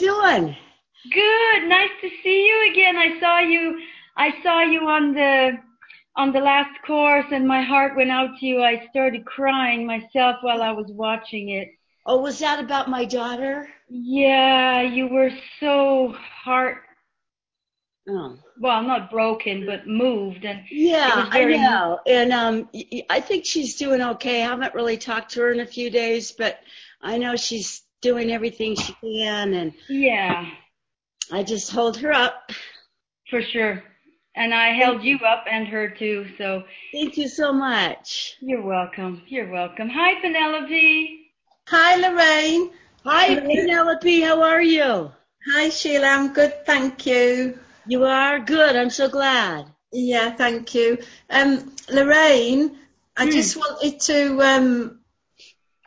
you doing? Good. Nice to see you again. I saw you on the last course, and my heart went out to you. I started crying myself while I was watching it. Oh, was that about my daughter? Yeah, you were so well, not broken, but moved. And yeah, I know. And I think she's doing okay. I haven't really talked to her in a few days, but I know she's doing everything she can. And yeah, I just hold her up. For sure. And I held you up and her too, so. Thank you so much. You're welcome. You're welcome. Hi, Penelope. Hi, Lorraine. Hi, Penelope. How are you? Hi, Sheila. I'm good, thank you. You are? Good. I'm so glad. Yeah, thank you. Lorraine, I just wanted to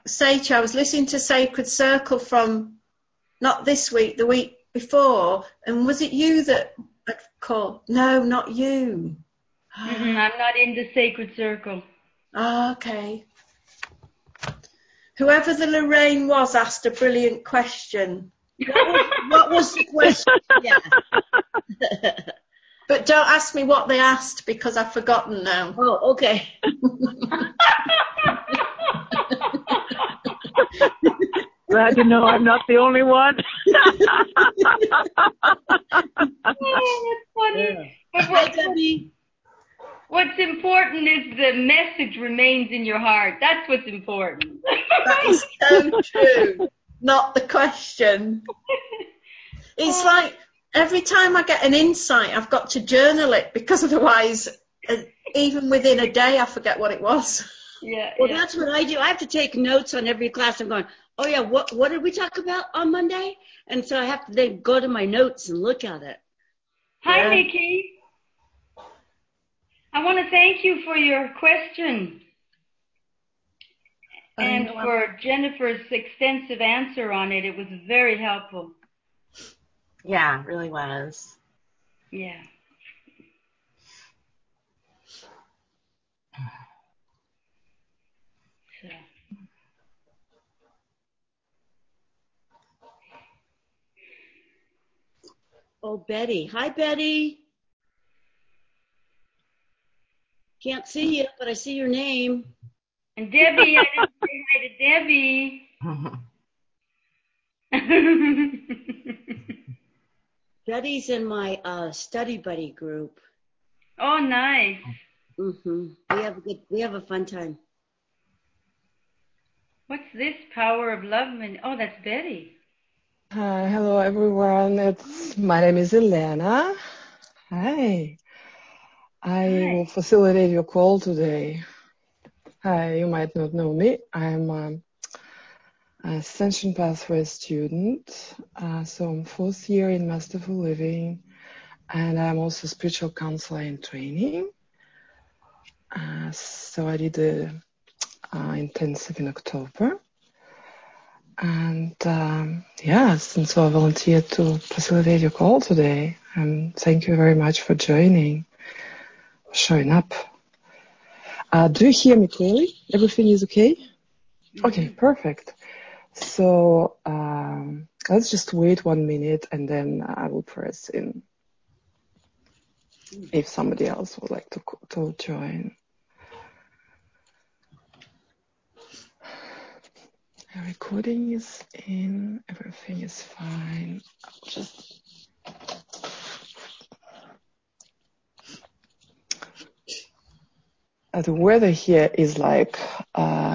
say to you, I was listening to Sacred Circle from, not this week, the week before, and was it you that... Cool. No, not you. I'm not in the Sacred Circle. Oh, okay. Whoever the Lorraine was asked a brilliant question. What was the question? Yeah. But don't ask me what they asked because I've forgotten now. Oh, okay. Glad to know I'm not the only one. Oh, that's funny. Yeah. What's important is the message remains in your heart. That's what's important. That is so true. Not the question. It's like every time I get an insight, I've got to journal it because otherwise, even within a day, I forget what it was. Yeah. Well, that's what I do. I have to take notes on every class. I'm going, oh yeah, what did we talk about on Monday? And so I have to then go to my notes and look at it. Hi, Nikki. I want to thank you for your question and for Jennifer's extensive answer on it. It was very helpful. Yeah, it really was. Yeah. Oh, Betty. Hi, Betty. Can't see you, but I see your name. And Debbie, I didn't say hi to Debbie. Betty's in my study buddy group. Oh, nice. Mhm. We have a fun time. What's this power of love? Oh, that's Betty. Hello, everyone. My name is Elena. Hi. I will facilitate your call today. Hi, you might not know me. I'm an Ascension Pathways student. So I'm fourth year in Masterful Living. And I'm also spiritual counselor in training. So I did the intensive in October. And so I volunteered to facilitate your call today. And thank you very much for joining, showing up. Do you hear me clearly? Everything is okay? Okay, perfect. So let's just wait 1 minute and then I will press in if somebody else would like to join. The recording is in, everything is fine. I'll just the weather here is like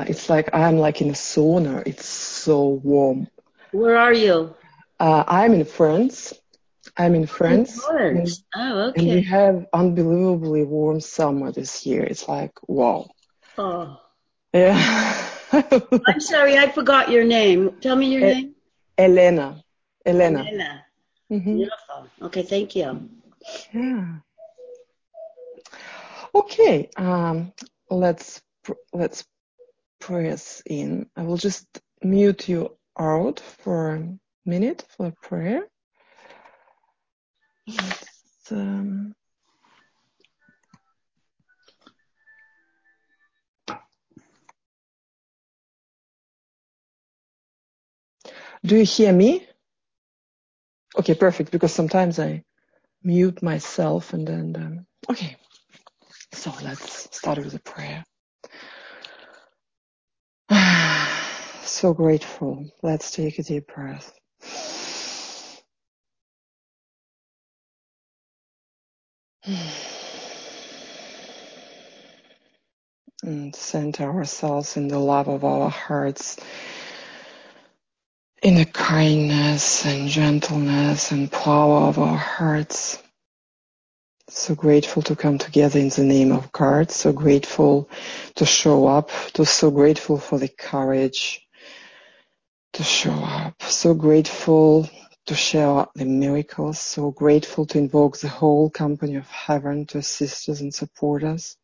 it's like I'm like in a sauna. It's so warm. Where are you? I'm in France. And, oh, okay. And we have unbelievably warm summer this year. It's like wow. Oh. Yeah. I'm sorry, I forgot your name. Tell me your name. Elena. Elena. Mm-hmm. Beautiful. Okay, thank you. Yeah. Okay. Let's press in. I will just mute you out for a minute for prayer. Let's, do you hear me? Okay, perfect, because sometimes I mute myself and then, okay. So let's start with a prayer. So grateful. Let's take a deep breath. And center ourselves in the love of our hearts, in the kindness and gentleness and power of our hearts. So grateful to come together in the name of God. So grateful to show up. So grateful for the courage to show up. So grateful to share the miracles. So grateful to invoke the whole company of heaven to assist us and support us.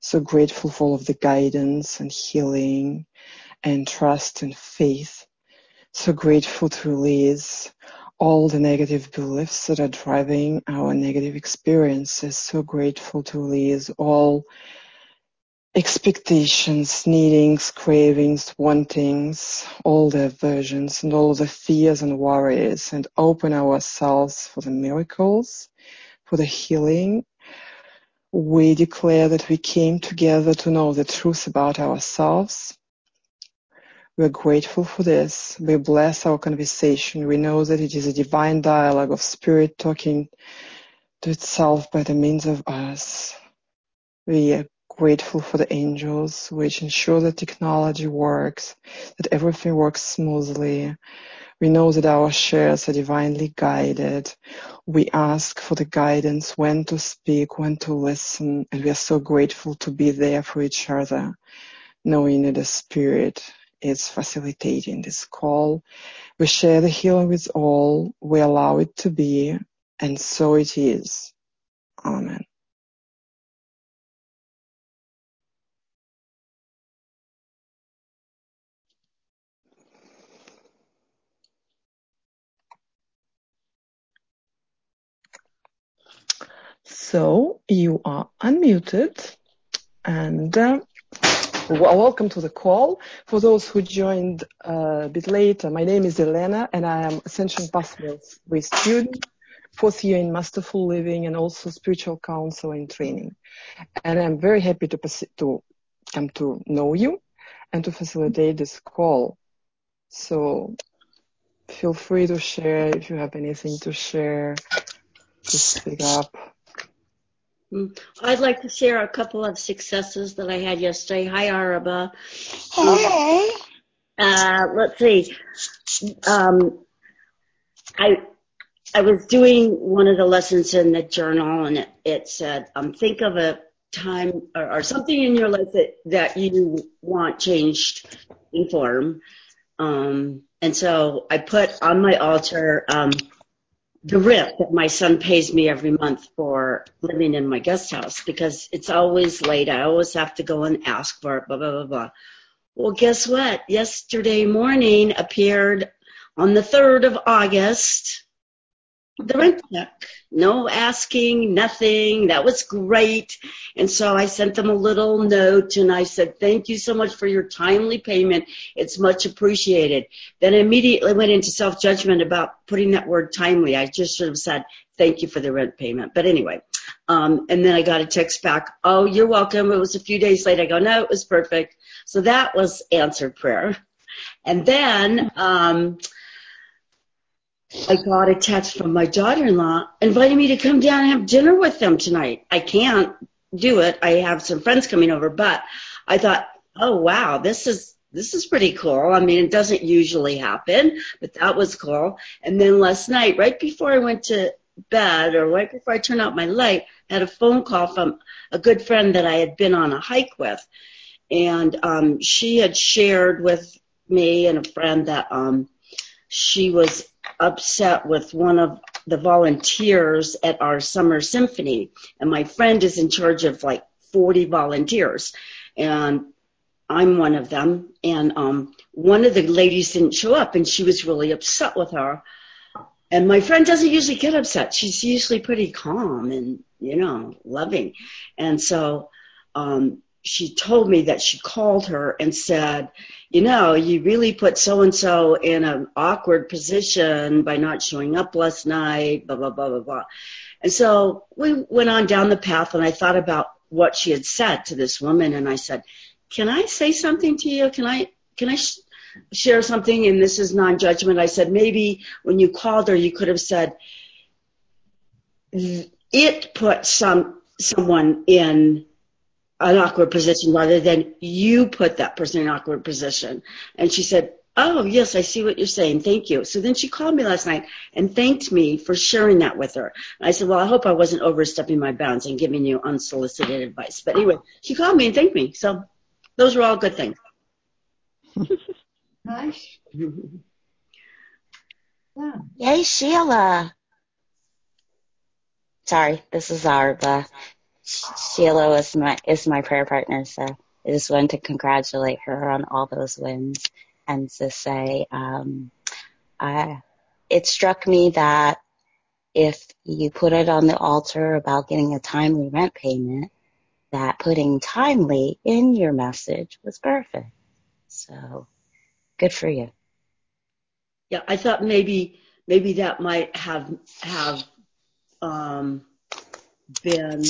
So grateful for all of the guidance and healing and trust and faith. So grateful to release all the negative beliefs that are driving our negative experiences. So grateful to release all expectations, needings, cravings, wantings, all the aversions and all the fears and worries, and open ourselves for the miracles, for the healing. We declare that we came together to know the truth about ourselves. We're grateful for this. We bless our conversation. We know that it is a divine dialogue of spirit talking to itself by the means of us. We are grateful for the angels, which ensure that technology works, that everything works smoothly. We know that our shares are divinely guided. We ask for the guidance when to speak, when to listen, and we are so grateful to be there for each other, knowing that the spirit is facilitating this call. We share the healing with all. We allow it to be, and so it is. Amen. So you are unmuted, and welcome to the call. For those who joined a bit later, my name is Elena, and I am Ascension Pathways student, 4th year in Masterful Living, and also spiritual counselor in training. And I'm very happy to come to know you and to facilitate this call. So feel free to share if you have anything to share, to speak up. I'd like to share a couple of successes that I had yesterday. Hi, Araba. Hey. Let's see. I was doing one of the lessons in the journal, and it said, think of a time or something in your life that you want changed in form. And so I put on my altar the rent that my son pays me every month for living in my guest house, because it's always late. I always have to go and ask for it, blah, blah, blah, blah. Well, guess what? Yesterday morning appeared on the 3rd of August, the rent check. No asking, nothing. That was great. And so I sent them a little note, and I said, thank you so much for your timely payment. It's much appreciated. Then I immediately went into self-judgment about putting that word timely. I just should have said, thank you for the rent payment. But anyway, and then I got a text back. Oh, you're welcome. It was a few days late. I go, no, it was perfect. So that was answered prayer. And then I got a text from my daughter-in-law inviting me to come down and have dinner with them tonight. I can't do it. I have some friends coming over, but I thought, oh, wow, this is pretty cool. I mean, it doesn't usually happen, but that was cool. And then last night, right before I went to bed, or right before I turned out my light, I had a phone call from a good friend that I had been on a hike with. And she had shared with me and a friend that she was upset with one of the volunteers at our summer symphony, and my friend is in charge of like 40 volunteers, and I'm one of them, and one of the ladies didn't show up, and she was really upset with her. And my friend doesn't usually get upset. She's usually pretty calm and, you know, loving. And so she told me that she called her and said, you know, you really put so-and-so in an awkward position by not showing up last night, blah, blah, blah, blah, blah. And so we went on down the path, and I thought about what she had said to this woman, and I said, can I say something to you? Can I share something? And this is non-judgment. I said, maybe when you called her, you could have said, it put someone in an awkward position rather than you put that person in an awkward position. And she said, oh, yes, I see what you're saying. Thank you. So then she called me last night and thanked me for sharing that with her. And I said, well, I hope I wasn't overstepping my bounds and giving you unsolicited advice. But anyway, she called me and thanked me. So those were all good things. Nice. Yeah. Yay, Sheila. Sorry, this is Arba. Sheila is my prayer partner, so I just wanted to congratulate her on all those wins and to say it struck me that if you put it on the altar about getting a timely rent payment, that putting timely in your message was perfect. So good for you. Yeah, I thought maybe that might have been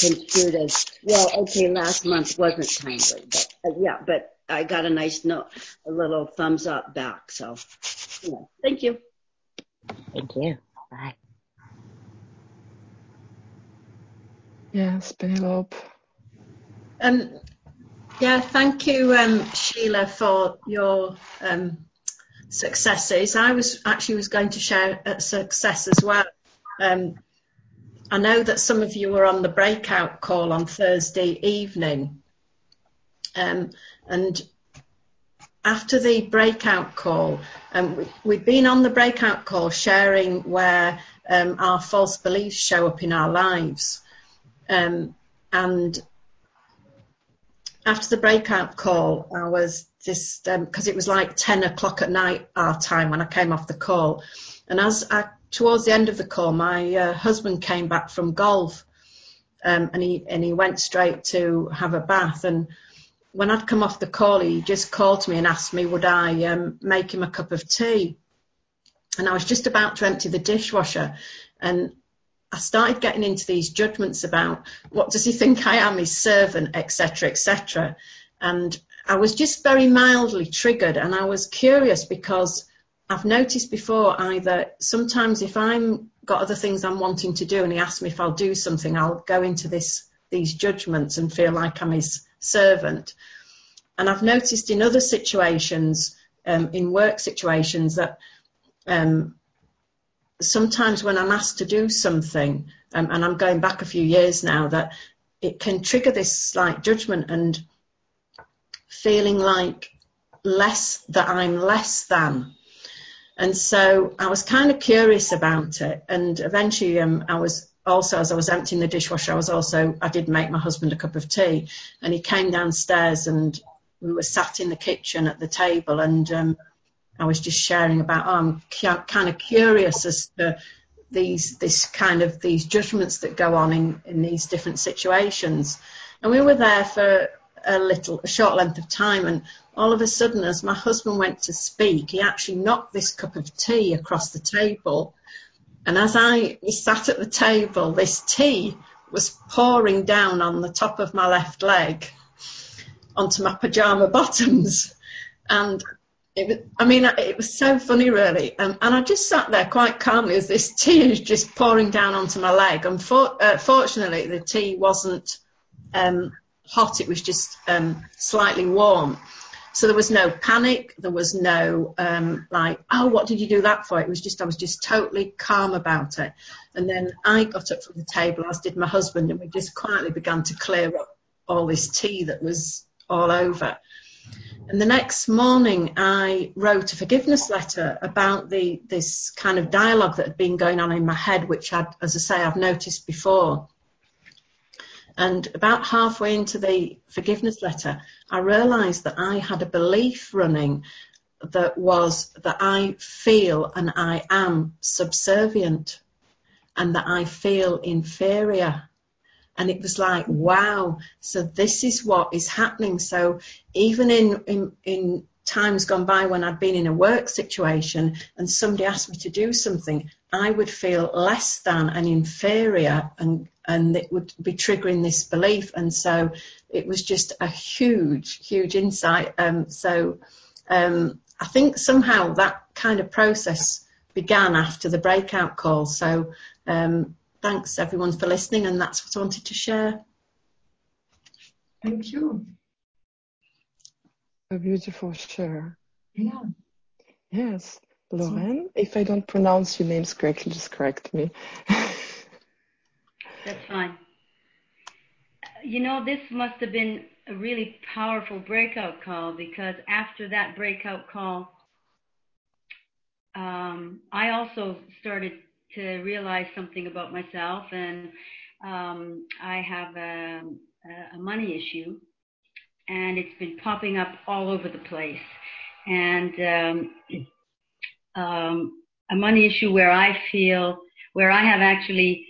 construed as, well, okay, last month wasn't timely, but I got a nice note, a little thumbs up back. So, yeah, thank you. Thank you. Bye. Yes, Penelope. Yeah, thank you, Sheila, for your successes. I was going to share a success as well. I know that some of you were on the breakout call on Thursday evening. And after the breakout call, we've been on the breakout call sharing where our false beliefs show up in our lives. And after the breakout call, I was just, because it was like 10 o'clock at night our time when I came off the call. And towards the end of the call, my husband came back from golf, and he went straight to have a bath. And when I'd come off the call, he just called me and asked me would I make him a cup of tea. And I was just about to empty the dishwasher, and I started getting into these judgments about, what does he think I am, his servant, etc., etc. And I was just very mildly triggered, and I was curious because I've noticed before either sometimes if I'm got other things I'm wanting to do and he asks me if I'll do something, I'll go into these judgments and feel like I'm his servant. And I've noticed in other situations, in work situations, that sometimes when I'm asked to do something, and I'm going back a few years now, that it can trigger this slight judgment and feeling like I'm less than. And so I was kind of curious about it, and eventually as I was emptying the dishwasher, I did make my husband a cup of tea, and he came downstairs and we were sat in the kitchen at the table, and I was just sharing about, I'm kind of curious as to these judgments that go on in these different situations. And we were there for a short length of time, and all of a sudden, as my husband went to speak, he actually knocked this cup of tea across the table. And as I sat at the table, this tea was pouring down on the top of my left leg onto my pyjama bottoms. And it was so funny, really. And I just sat there quite calmly as this tea is just pouring down onto my leg. And fortunately, the tea wasn't hot. It was just slightly warm. So there was no panic. There was no what did you do that for? It was just, I was just totally calm about it. And then I got up from the table, as did my husband, and we just quietly began to clear up all this tea that was all over. And the next morning I wrote a forgiveness letter about this kind of dialogue that had been going on in my head, which I'd, as I say, I've noticed before. And about halfway into the forgiveness letter, I realised that I had a belief running that was that I feel and I am subservient, and that I feel inferior, And it was like, wow, so this is what is happening. So even in times gone by when I'd been in a work situation and somebody asked me to do something, I would feel less than and inferior, and it would be triggering this belief. And so it was just a huge, huge insight. I think somehow that kind of process began after the breakout call. So thanks everyone for listening, and that's what I wanted to share. Thank you. A beautiful share. Yeah. Yes. Lauren, if I don't pronounce your names correctly, just correct me. That's fine. You know, this must have been a really powerful breakout call, because after that breakout call, I also started to realize something about myself, and I have a money issue, and it's been popping up all over the place, and a money issue where I have actually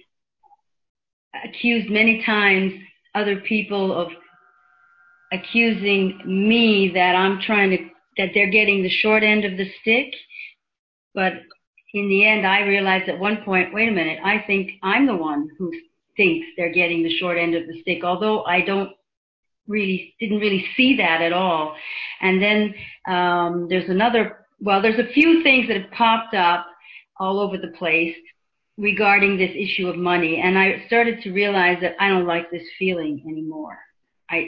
accused many times other people of accusing me that I'm that they're getting the short end of the stick. But in the end, I realized at one point, wait a minute, I think I'm the one who thinks they're getting the short end of the stick, although I didn't really see that at all. And then there's a few things that have popped up all over the place regarding this issue of money. And I started to realize that I don't like this feeling anymore. I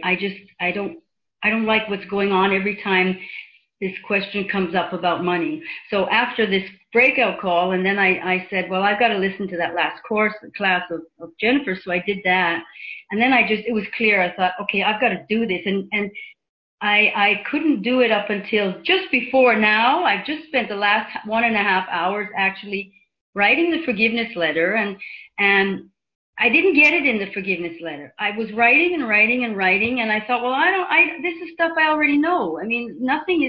don't like what's going on every time this question comes up about money. So after this breakout call, and then I said, well, I've got to listen to that last class of Jennifer. So I did that. And then it was clear. I thought, okay, I've got to do this. And I couldn't do it up until just before now. I've just spent the last 1.5 hours actually writing the forgiveness letter. And I didn't get it in the forgiveness letter. I was writing and writing and writing, and I thought, well, this is stuff I already know. I mean, nothing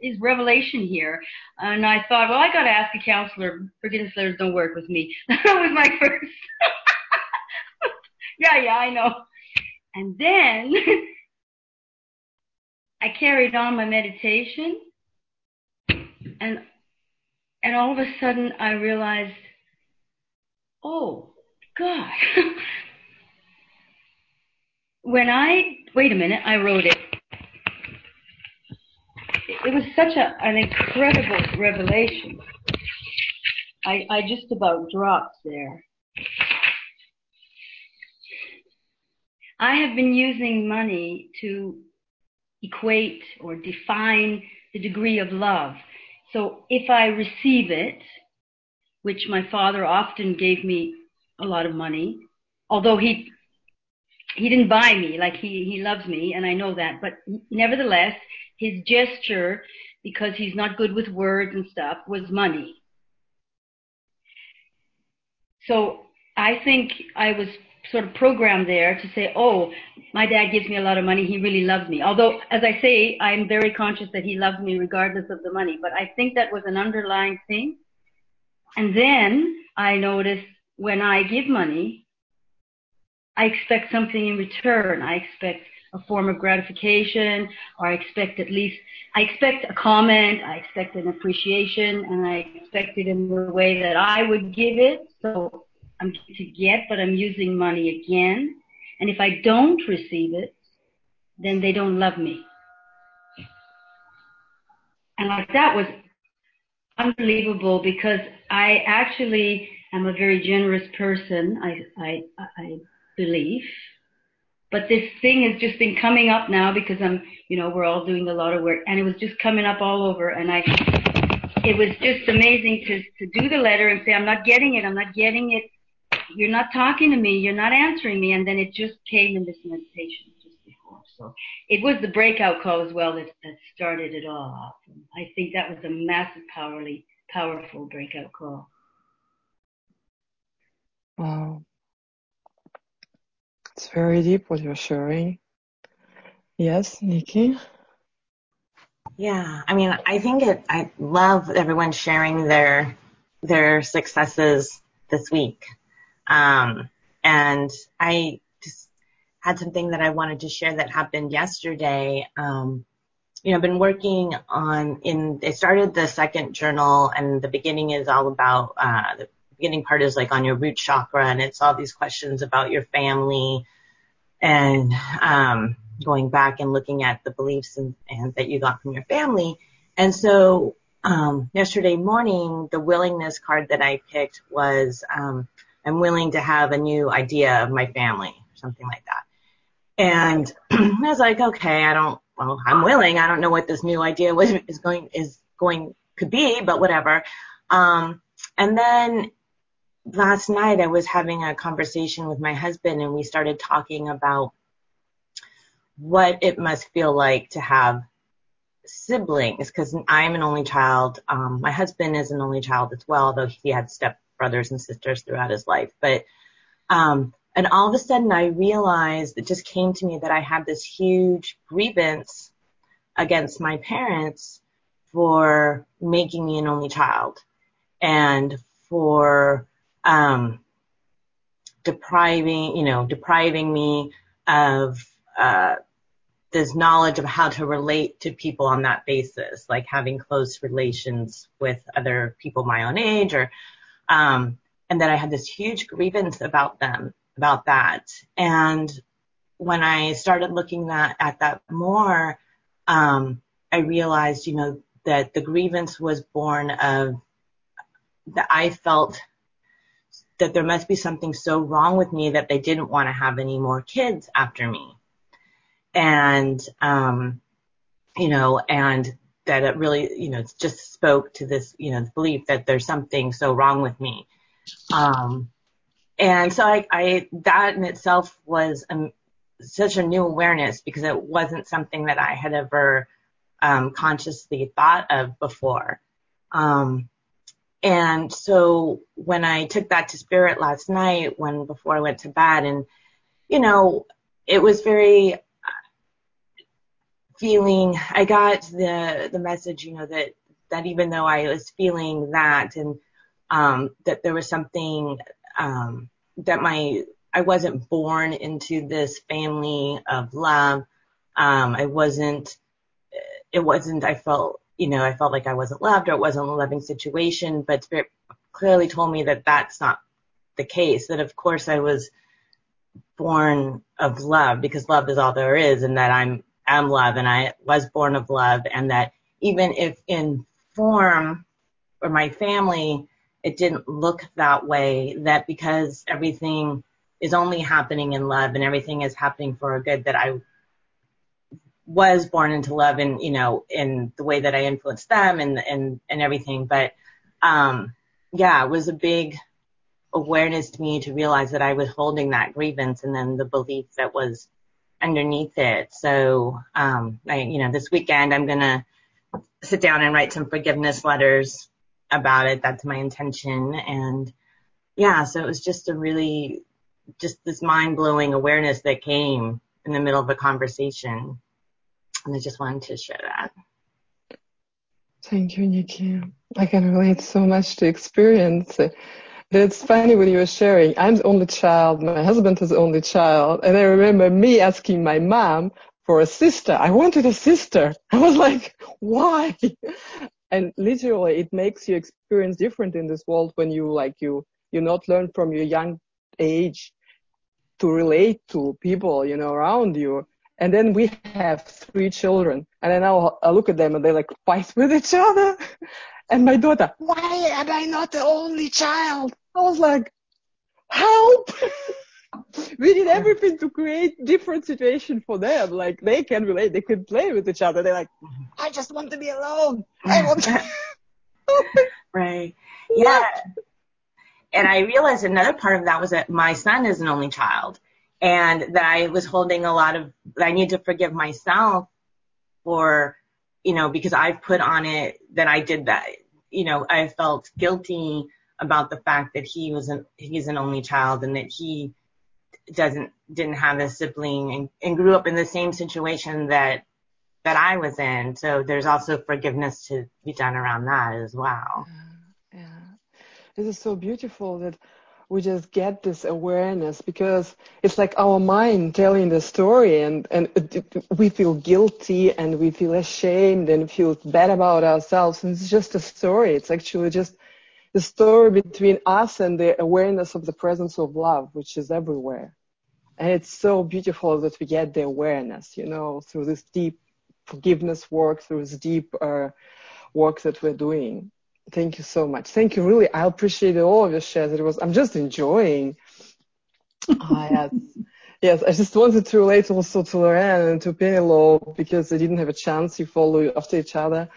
is revelation here. And I thought, well, I got to ask the counselor. Forgiveness letters don't work with me. That was my first. Yeah, I know. And then I carried on my meditation, and all of a sudden I realized, oh, God. Wait a minute, I wrote it. It was such an incredible revelation. I just about dropped there. I have been using money to equate or define the degree of love. So if I receive it, which my father often gave me a lot of money, although he didn't buy me, like he loves me, and I know that, but nevertheless, his gesture, because he's not good with words and stuff, was money. So I think I was sort of programmed there to say, oh, my dad gives me a lot of money, he really loves me. Although, as I say, I'm very conscious that he loves me regardless of the money, but I think that was an underlying thing. And then I noticed, when I give money, I expect something in return. I expect a form of gratification, or I expect a comment, I expect an appreciation, and I expect it in the way that I would give it. So I'm to get, but I'm using money again. And if I don't receive it, then they don't love me. And like that was unbelievable, because I actually... I'm a very generous person, I believe, but this thing has just been coming up now, because we're all doing a lot of work, and it was just coming up all over, and it was just amazing to do the letter and say, I'm not getting it, you're not talking to me, you're not answering me, and then it just came in this meditation just before. So it was the breakout call as well that started it all off. I think that was a massive, powerful breakout call. Wow. It's very deep what you're sharing. Yes, Nikki? Yeah, I mean, I think I love everyone sharing their successes this week. And I just had something that I wanted to share that happened yesterday. I've been working on I started the second journal, and the beginning is all about, the beginning part is like on your root chakra, and it's all these questions about your family and, going back and looking at the beliefs and that you got from your family. And so, yesterday morning, the willingness card that I picked was, I'm willing to have a new idea of my family, or something like that. And I was like, okay, I'm willing. I don't know what this new idea could be, but whatever. And then last night I was having a conversation with my husband, and we started talking about what it must feel like to have siblings, because I'm an only child. My husband is an only child as well, though he had stepbrothers and sisters throughout his life. But and all of a sudden I realized, it just came to me, that I had this huge grievance against my parents for making me an only child, and for depriving me of this knowledge of how to relate to people on that basis, like having close relations with other people my own age, or and that I had this huge grievance about that. And when I started looking at that more, I realized, that the grievance was born of that I felt that there must be something so wrong with me that they didn't want to have any more kids after me. And, and that it really, it just spoke to this, the belief that there's something so wrong with me. And so I that in itself was such a new awareness, because it wasn't something that I had ever consciously thought of before. And so when I took that to spirit last night, before I went to bed, and, it was very feeling, I got the message, that even though I was feeling that, and that there was something, that I wasn't born into this family of love. I felt like I wasn't loved, or it wasn't a loving situation, but Spirit clearly told me that that's not the case, that of course I was born of love, because love is all there is, and that I'm love, and I was born of love, and that even if in form or my family, it didn't look that way, that because everything is only happening in love and everything is happening for a good, that I was born into love, and, in the way that I influenced them and everything. But, it was a big awareness to me to realize that I was holding that grievance, and then the belief that was underneath it. So, this weekend I'm going to sit down and write some forgiveness letters about it. That's my intention. And so it was just just this mind blowing awareness that came in the middle of a conversation. And I just wanted to share that. Thank you, Nikki. I can relate so much to experience. It's funny when you were sharing, I'm the only child, my husband is the only child. And I remember me asking my mom for a sister. I wanted a sister. I was like, why? And literally, it makes you experience different in this world when you not learn from your young age to relate to people, around you. And then we have 3 children. And then I look at them and they like fight with each other. And my daughter, why am I not the only child? I was like, help! We did everything to create different situation for them. Like, they can relate, they can play with each other. They're like, I just want to be alone. I want to. Right. Yeah. What? And I realized another part of that was that my son is an only child, and that I was holding I need to forgive myself for, because I've put on it that I did that. I felt guilty about the fact that he's an only child, and that he didn't have a sibling and grew up in the same situation that I was in. So there's also forgiveness to be done around that as well. Yeah. This is so beautiful that we just get this awareness, because it's like our mind telling the story, and we feel guilty and we feel ashamed and feel bad about ourselves. And it's just a story. It's actually just the story between us and the awareness of the presence of love, which is everywhere. And it's so beautiful that we get the awareness, you know, through this deep forgiveness work, through this deep work that we're doing. Thank you so much. Thank you, really. I appreciate all of your shares. I'm just enjoying. Yes, I just wanted to relate also to Lorraine and to Penelope, because they didn't have a chance to follow after each other.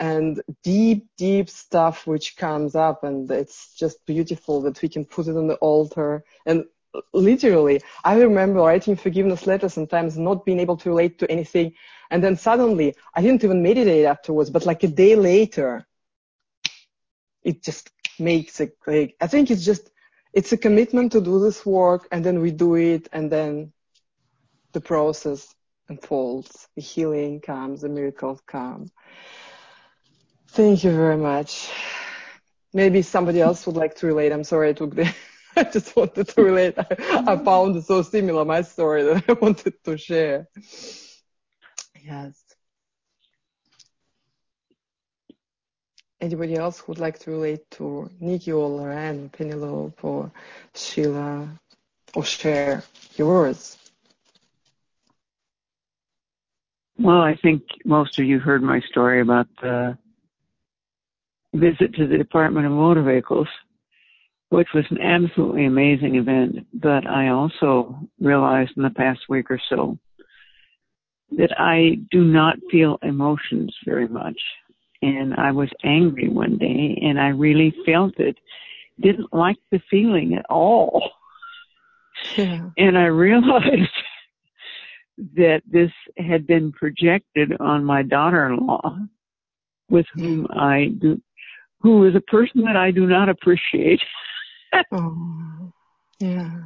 And deep, deep stuff which comes up, and it's just beautiful that we can put it on the altar. And literally, I remember writing forgiveness letters sometimes, not being able to relate to anything. And then suddenly, I didn't even meditate afterwards, but like a day later, it just makes it click. I think it's a commitment to do this work, and then we do it, and then the process unfolds. The healing comes, the miracles come. Thank you very much. Maybe somebody else would like to relate. I'm sorry I took the... I just wanted to relate. I found it so similar, my story, that I wanted to share. Yes. Anybody else who would like to relate to Nikki or Lorraine, Penelope or Sheila, or share yours? Well, I think most of you heard my story about the visit to the Department of Motor Vehicles, which was an absolutely amazing event. But I also realized in the past week or so that I do not feel emotions very much. And I was angry one day, and I really felt it. Didn't like the feeling at all. Yeah. And I realized that this had been projected on my daughter-in-law, with whom who is a person that I do not appreciate. Oh. Yeah.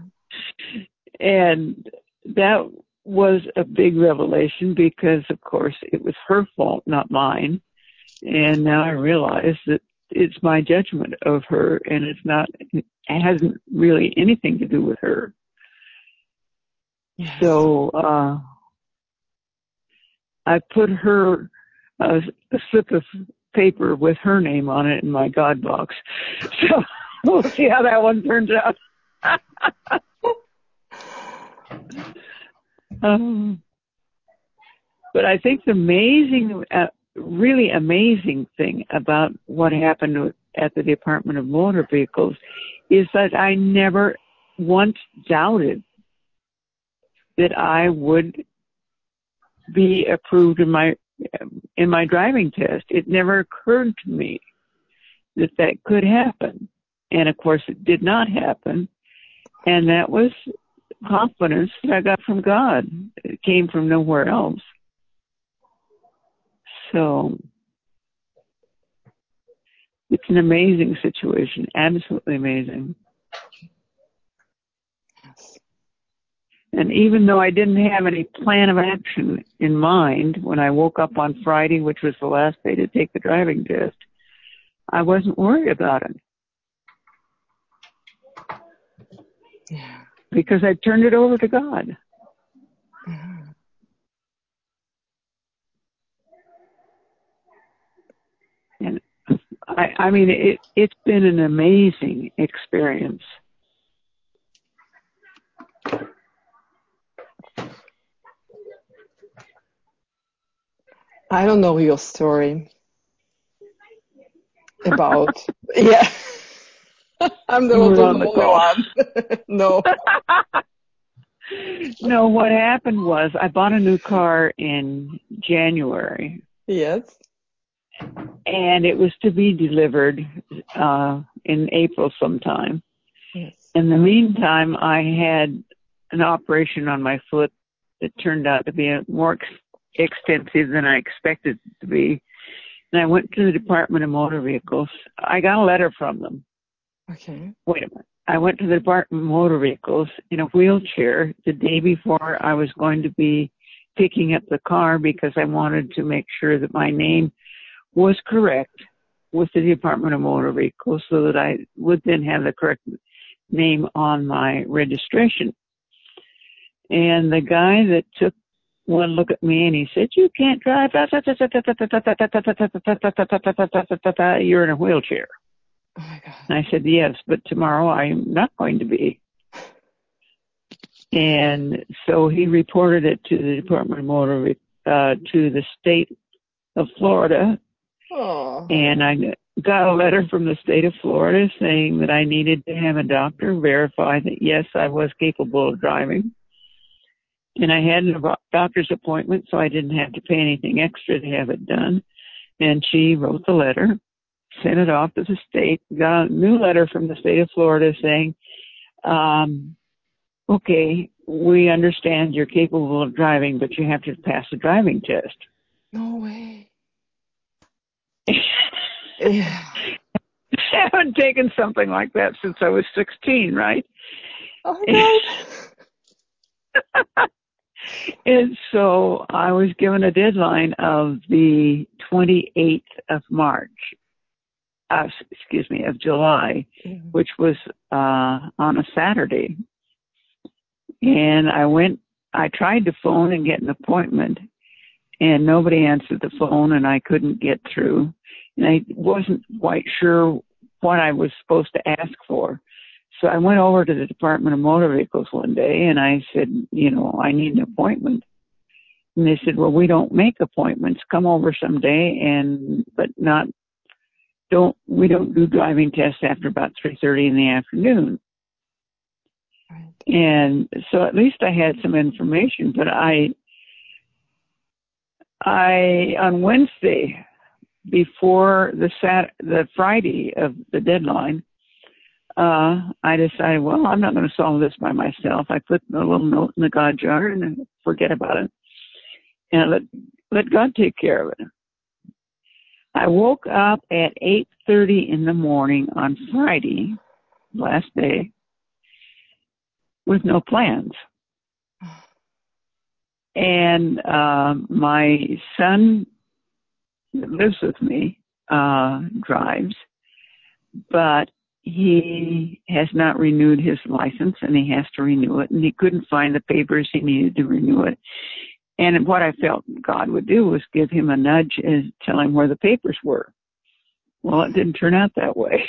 And that was a big revelation, because, of course, it was her fault, not mine. And now I realize that it's my judgment of her, and it hasn't really anything to do with her. Yes. So, I put her a slip of paper with her name on it in my God box. So we'll see how that one turns out. But I think the amazing... really amazing thing about what happened at the Department of Motor Vehicles is that I never once doubted that I would be approved in my driving test. It never occurred to me that that could happen. And of course it did not happen. And that was confidence that I got from God. It came from nowhere else. So it's an amazing situation, absolutely amazing. Yes. And even though I didn't have any plan of action in mind when I woke up on Friday, which was the last day to take the driving test, I wasn't worried about it. Yeah. Because I turned it over to God. Yeah. And I mean, it's been an amazing experience. I don't know your story about. Yeah, I'm the only one. No. No, what happened was I bought a new car in January. Yes. And it was to be delivered in April sometime. Yes. In the meantime, I had an operation on my foot that turned out to be more extensive than I expected it to be. And I went to the Department of Motor Vehicles. I got a letter from them. Okay. Wait a minute. I went to the Department of Motor Vehicles in a wheelchair the day before I was going to be picking up the car, because I wanted to make sure that my name was correct with the Department of Motor Vehicles, so that I would then have the correct name on my registration. And the guy that took one look at me and he said, "You can't drive. You're in a wheelchair." Oh my God. And I said, "Yes, but tomorrow I'm not going to be." And so he reported it to the Department of Motor, to the state of Florida. Aww. And I got a letter from the state of Florida saying that I needed to have a doctor verify that, yes, I was capable of driving. And I had a doctor's appointment, so I didn't have to pay anything extra to have it done. And she wrote the letter, sent it off to the state, got a new letter from the state of Florida saying, okay, we understand you're capable of driving, but you have to pass a driving test. No way. Yeah. I haven't taken something like that since I was 16, right? Oh, no. And so I was given a deadline of the 28th of July, mm-hmm. which was on a Saturday. And I tried to phone and get an appointment, and nobody answered the phone, and I couldn't get through. And I wasn't quite sure what I was supposed to ask for. So I went over to the Department of Motor Vehicles one day, and I said, I need an appointment. And they said, well, we don't make appointments. Come over someday, we don't do driving tests after about 3:30 in the afternoon. And so at least I had some information, but I on Wednesday, before the Friday of the deadline, I decided, well, I'm not going to solve this by myself. I put a little note in the God jar and forget about it. And I let God take care of it. I woke up at 8:30 in the morning on Friday, last day, with no plans. And my son that lives with me drives, but he has not renewed his license, and he has to renew it, and he couldn't find the papers he needed to renew it. And what I felt God would do was give him a nudge and tell him where the papers were. Well, it didn't turn out that way.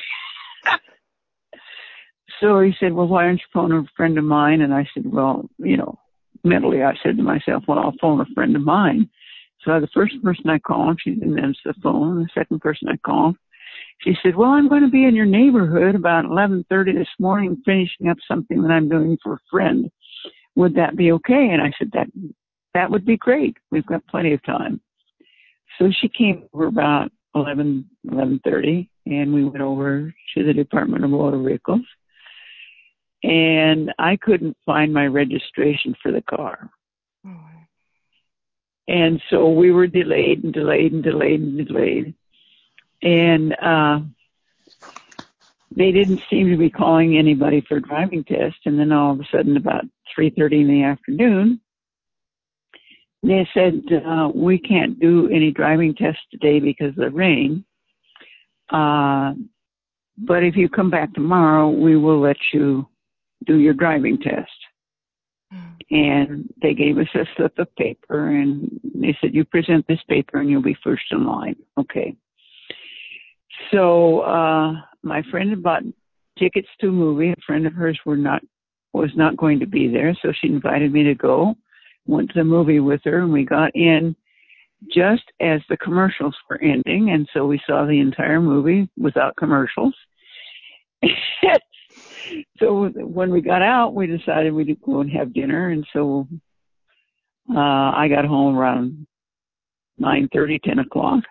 So he said, well, why aren't you phoning a friend of mine? And I said, well, mentally I said to myself, well, I'll phone a friend of mine. So the first person I called, she didn't answer the phone. The second person I called, she said, well, I'm going to be in your neighborhood about 11:30 this morning, finishing up something that I'm doing for a friend. Would that be okay? And I said, that would be great. We've got plenty of time. So she came over about 11:30, and we went over to the Department of Motor Vehicles. And I couldn't find my registration for the car. Oh. And so we were delayed and delayed and delayed and delayed. And they didn't seem to be calling anybody for a driving test. And then all of a sudden, about 3:30 in the afternoon, they said, we can't do any driving tests today because of the rain. But if you come back tomorrow, we will let you do your driving test. And they gave us a slip of paper, and they said, you present this paper and you'll be first in line. Okay. So my friend had bought tickets to a movie. A friend of hers was not going to be there, so she invited me to go. Went to the movie with her, and we got in just as the commercials were ending, and so we saw the entire movie without commercials. So when we got out, we decided we'd go and have dinner. And so I got home around 9:30, 10 o'clock,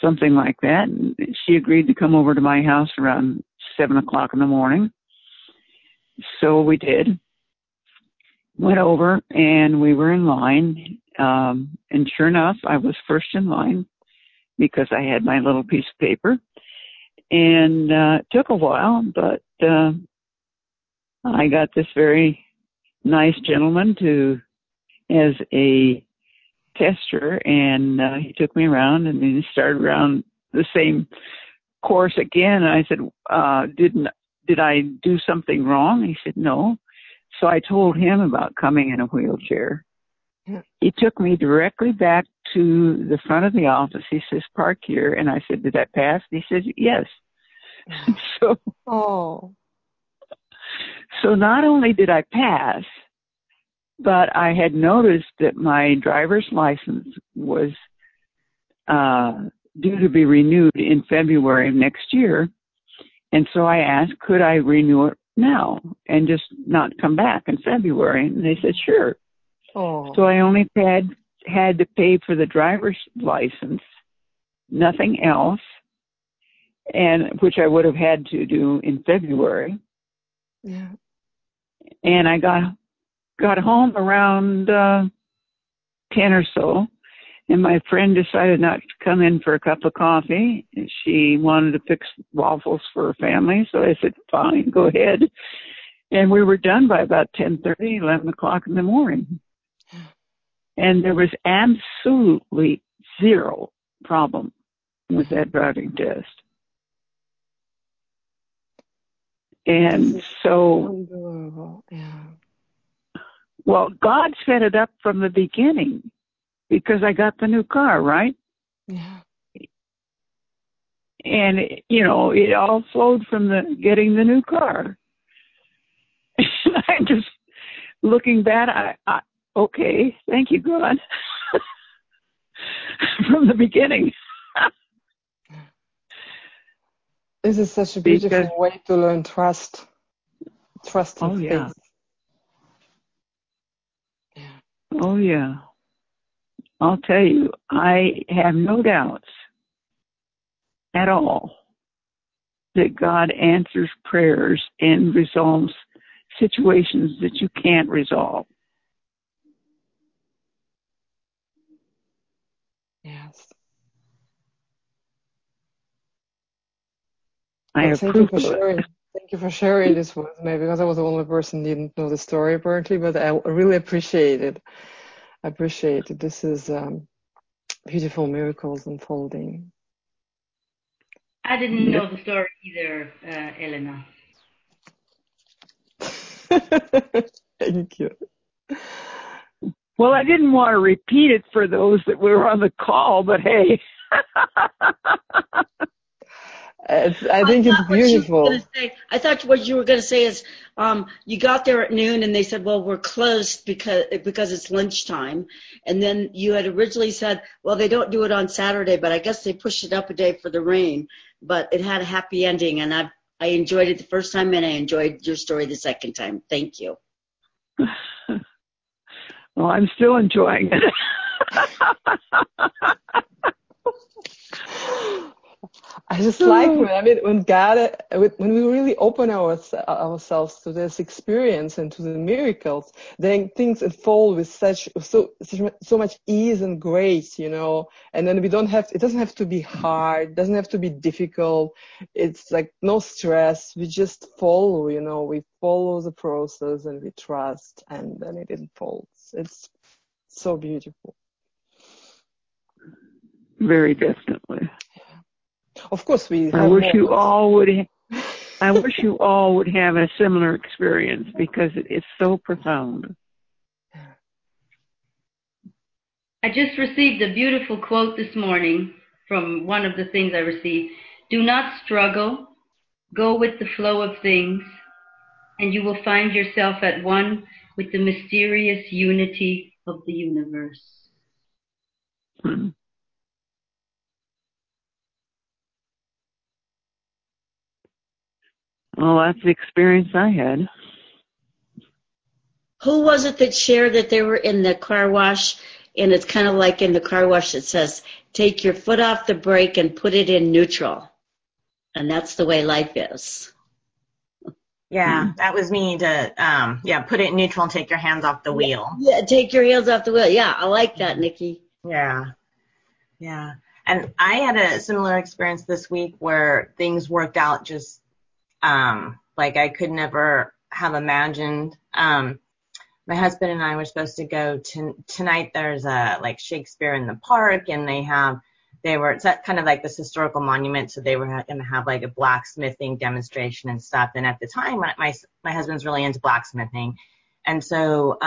something like that. And she agreed to come over to my house around 7 o'clock in the morning. So we did. Went over, and we were in line. And sure enough, I was first in line because I had my little piece of paper. And it took a while, but I got this very nice gentleman as a tester, and he took me around, and he started around the same course again. And I said, did I do something wrong? He said, no. So I told him about coming in a wheelchair. He took me directly back to the front of the office. He says, park here. And I said, did that pass? And he says, yes. So not only did I pass, but I had noticed that my driver's license was due to be renewed in February of next year. And so I asked, could I renew it now and just not come back in February? And they said, sure. Oh. So I only had to pay for the driver's license, nothing else, and which I would have had to do in February. Yeah. And I got home around 10 or so, and my friend decided not to come in for a cup of coffee. She wanted to fix waffles for her family, so I said, fine, go ahead. And we were done by about 10:30, 11 o'clock in the morning. And there was absolutely zero problem with that driving test. And so, well, God set it up from the beginning because I got the new car, right? Yeah. And, you know, it all flowed from the getting the new car. I'm just looking back, I okay, thank you, God, from the beginning. This is such a beautiful way to learn trust. Trust in faith. Yeah. Oh, yeah. I'll tell you, I have no doubts at all that God answers prayers and resolves situations that you can't resolve. Yes. Thank you for sharing this with me, because I was the only person who didn't know the story apparently, but I really appreciate it. This is beautiful miracles unfolding. I didn't know the story either, Elena. Thank you. Well, I didn't want to repeat it for those that were on the call, but hey. I think it's beautiful. I thought what you were going to say is you got there at noon and they said, well, we're closed because it's lunchtime. And then you had originally said, well, they don't do it on Saturday, but I guess they pushed it up a day for the rain. But it had a happy ending, and I enjoyed it the first time, and I enjoyed your story the second time. Thank you. Well, I'm still enjoying it. I just like it. I mean, when God, when we really open ourselves to this experience and to the miracles, then things unfold with so much ease and grace, you know. And then it doesn't have to be hard, doesn't have to be difficult. It's like no stress. We just follow, you know. We follow the process and we trust, and then it unfolds. It's so beautiful. Very definitely. Of course, I wish you all would have a similar experience, because it's so profound. I just received a beautiful quote this morning from one of the things I received. Do not struggle. Go with the flow of things, and you will find yourself at one with the mysterious unity of the universe. Hmm. Well, that's the experience I had. Who was it that shared that they were in the car wash, and it's kind of like in the car wash it says, take your foot off the brake and put it in neutral. And that's the way life is. Yeah, that was me to, put it in neutral and take your hands off the wheel. Yeah, take your hands off the wheel. Yeah, I like that, Nikki. Yeah. And I had a similar experience this week where things worked out just like I could never have imagined. My husband and I were supposed to go tonight. There's Shakespeare in the Park, and they have they were, it's kind of like this historical monument, so they were going to have like a blacksmithing demonstration and stuff. And at the time, my husband's really into blacksmithing. And so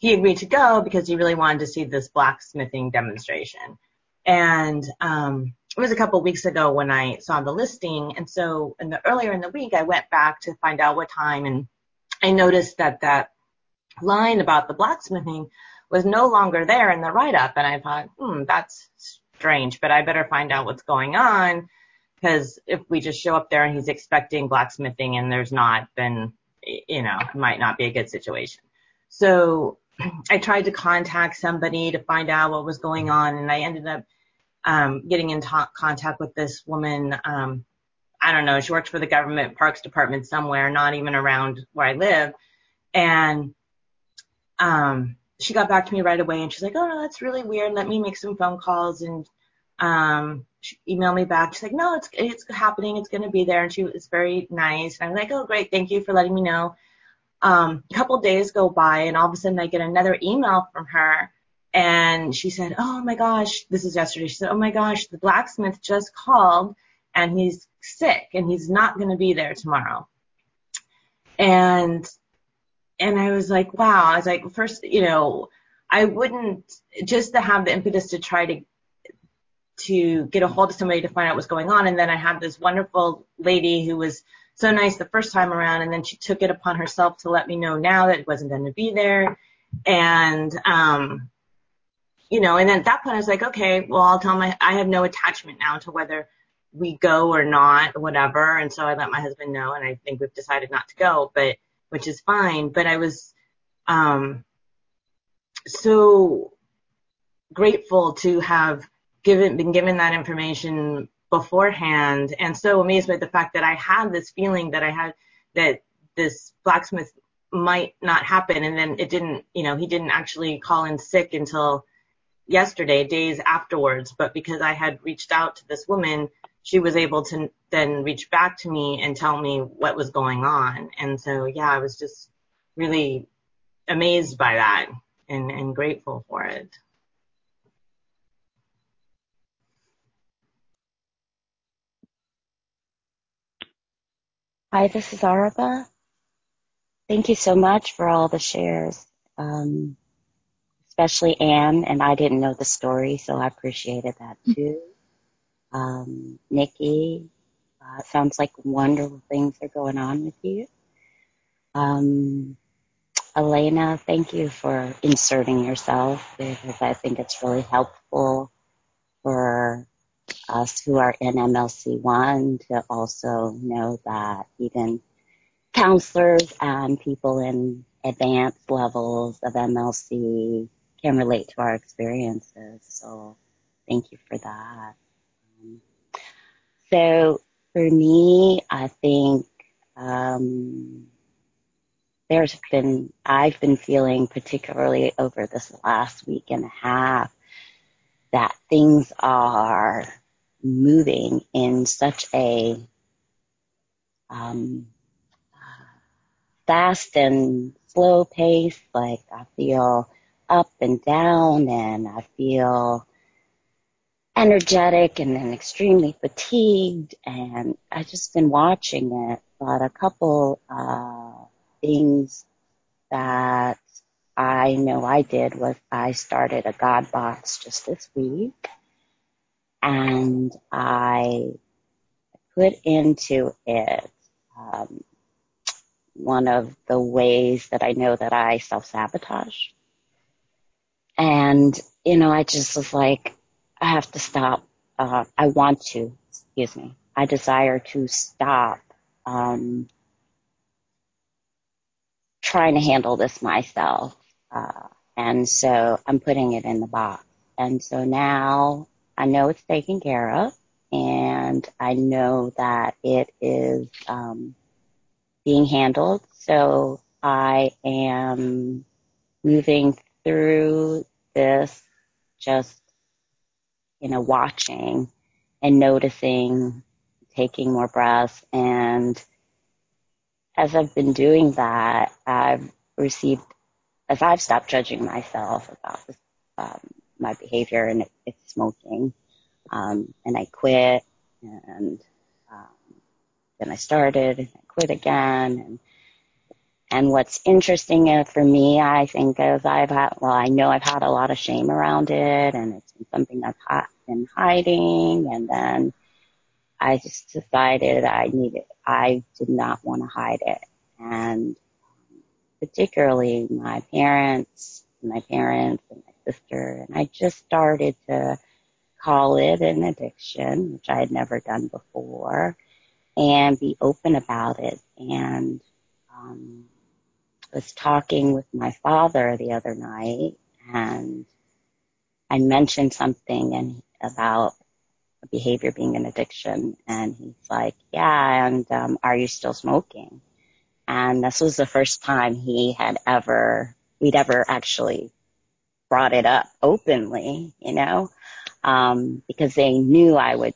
he agreed to go because he really wanted to see this blacksmithing demonstration. And it was a couple of weeks ago when I saw the listing. And so earlier in the week, I went back to find out what time. And I noticed that line about the blacksmithing was no longer there in the write-up. And I thought, that's strange, but I better find out what's going on, because if we just show up there and he's expecting blacksmithing and there's not, then, it might not be a good situation. So I tried to contact somebody to find out what was going on, and I ended up getting in contact with this woman. I don't know, she worked for the government parks department somewhere, not even around where I live. And she got back to me right away, and she's like, oh, no, that's really weird. Let me make some phone calls. And she emailed me back. She's like, no, it's happening. It's going to be there. And she was very nice. And I'm like, oh, great. Thank you for letting me know. A couple of days go by, and all of a sudden I get another email from her. And she said, oh, my gosh, this is yesterday. She said, oh, my gosh, the blacksmith just called, and he's sick, and he's not going to be there tomorrow. And I was like, wow. I was like, first, I wouldn't, just to have the impetus to try to get a hold of somebody to find out what's going on. And then I had this wonderful lady who was so nice the first time around, and then she took it upon herself to let me know now that it wasn't going to be there. And, and then at that point I was like, okay, well, I'll tell I have no attachment now to whether we go or not, whatever. And so I let my husband know, and I think we've decided not to go, but which is fine. But I was so grateful to have been given that information beforehand, and so amazed by the fact that I had this feeling that I had, that this blacksmith might not happen. And then it didn't, he didn't actually call in sick until yesterday, days afterwards. But because I had reached out to this woman, she was able to then reach back to me and tell me what was going on. And so, I was just really amazed by that and grateful for it. Hi, this is Arava. Thank you so much for all the shares, especially Anne, and I didn't know the story, so I appreciated that too. Nikki, sounds like wonderful things are going on with you. Elena, thank you for inserting yourself, because I think it's really helpful for us who are in MLC1 to also know that even counselors and people in advanced levels of MLC can relate to our experiences. So thank you for that. So for me, I think I've been feeling, particularly over this last week and a half, that things are moving in such a fast and slow pace. Like, I feel up and down, and I feel energetic and then extremely fatigued, and I've just been watching it. But a couple things that I know I did was I started a God box just this week, and I put into it one of the ways that I know that I self-sabotage. And, I just was like, I have to stop. I desire to stop trying to handle this myself. And so I'm putting it in the box. And so now I know it's taken care of, and I know that it is being handled. So I am moving through this just watching and noticing, taking more breaths. And as I've been doing that, as I've stopped judging myself about my behavior, and it's smoking, and I quit, and then I started, and I quit again, and what's interesting for me, I think, is I know I've had a lot of shame around it, and it's been something I've been hiding, and then I just decided I did not want to hide it, and particularly my parents and my sister, and I just started to call it an addiction, which I had never done before, and be open about it, and was talking with my father the other night, and I mentioned something about behavior being an addiction, and he's like, yeah, and are you still smoking? And this was the first time we'd ever actually brought it up openly, because they knew I would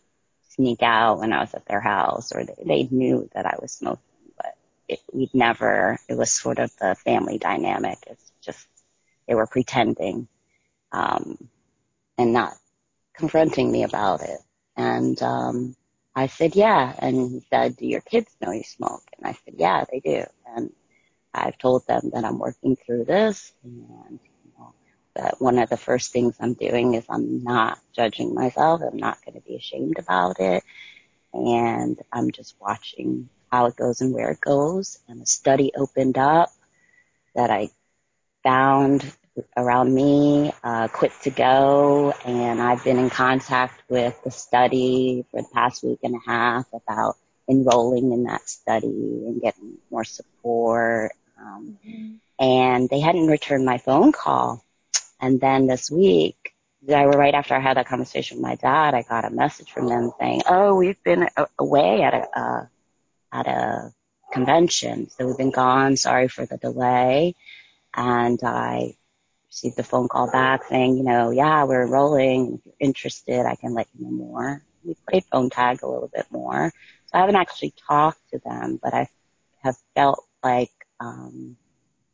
sneak out when I was at their house, or they knew that I was smoking. It was sort of the family dynamic. It's just, they were pretending, and not confronting me about it. And, I said, yeah. And he said, do your kids know you smoke? And I said, yeah, they do. And I've told them that I'm working through this, and that one of the first things I'm doing is I'm not judging myself. I'm not going to be ashamed about it. And I'm just watching how it goes and where it goes. And a study opened up that I found around me, Quit to Go, and I've been in contact with the study for the past week and a half about enrolling in that study and getting more support. And they hadn't returned my phone call. And then this week, right after I had that conversation with my dad, I got a message from them saying, oh, we've been away at a convention. So we've been gone. Sorry for the delay. And I received the phone call back saying, yeah, we're enrolling. If you're interested, I can let you know more. We played phone tag a little bit more. So I haven't actually talked to them, but I have felt like,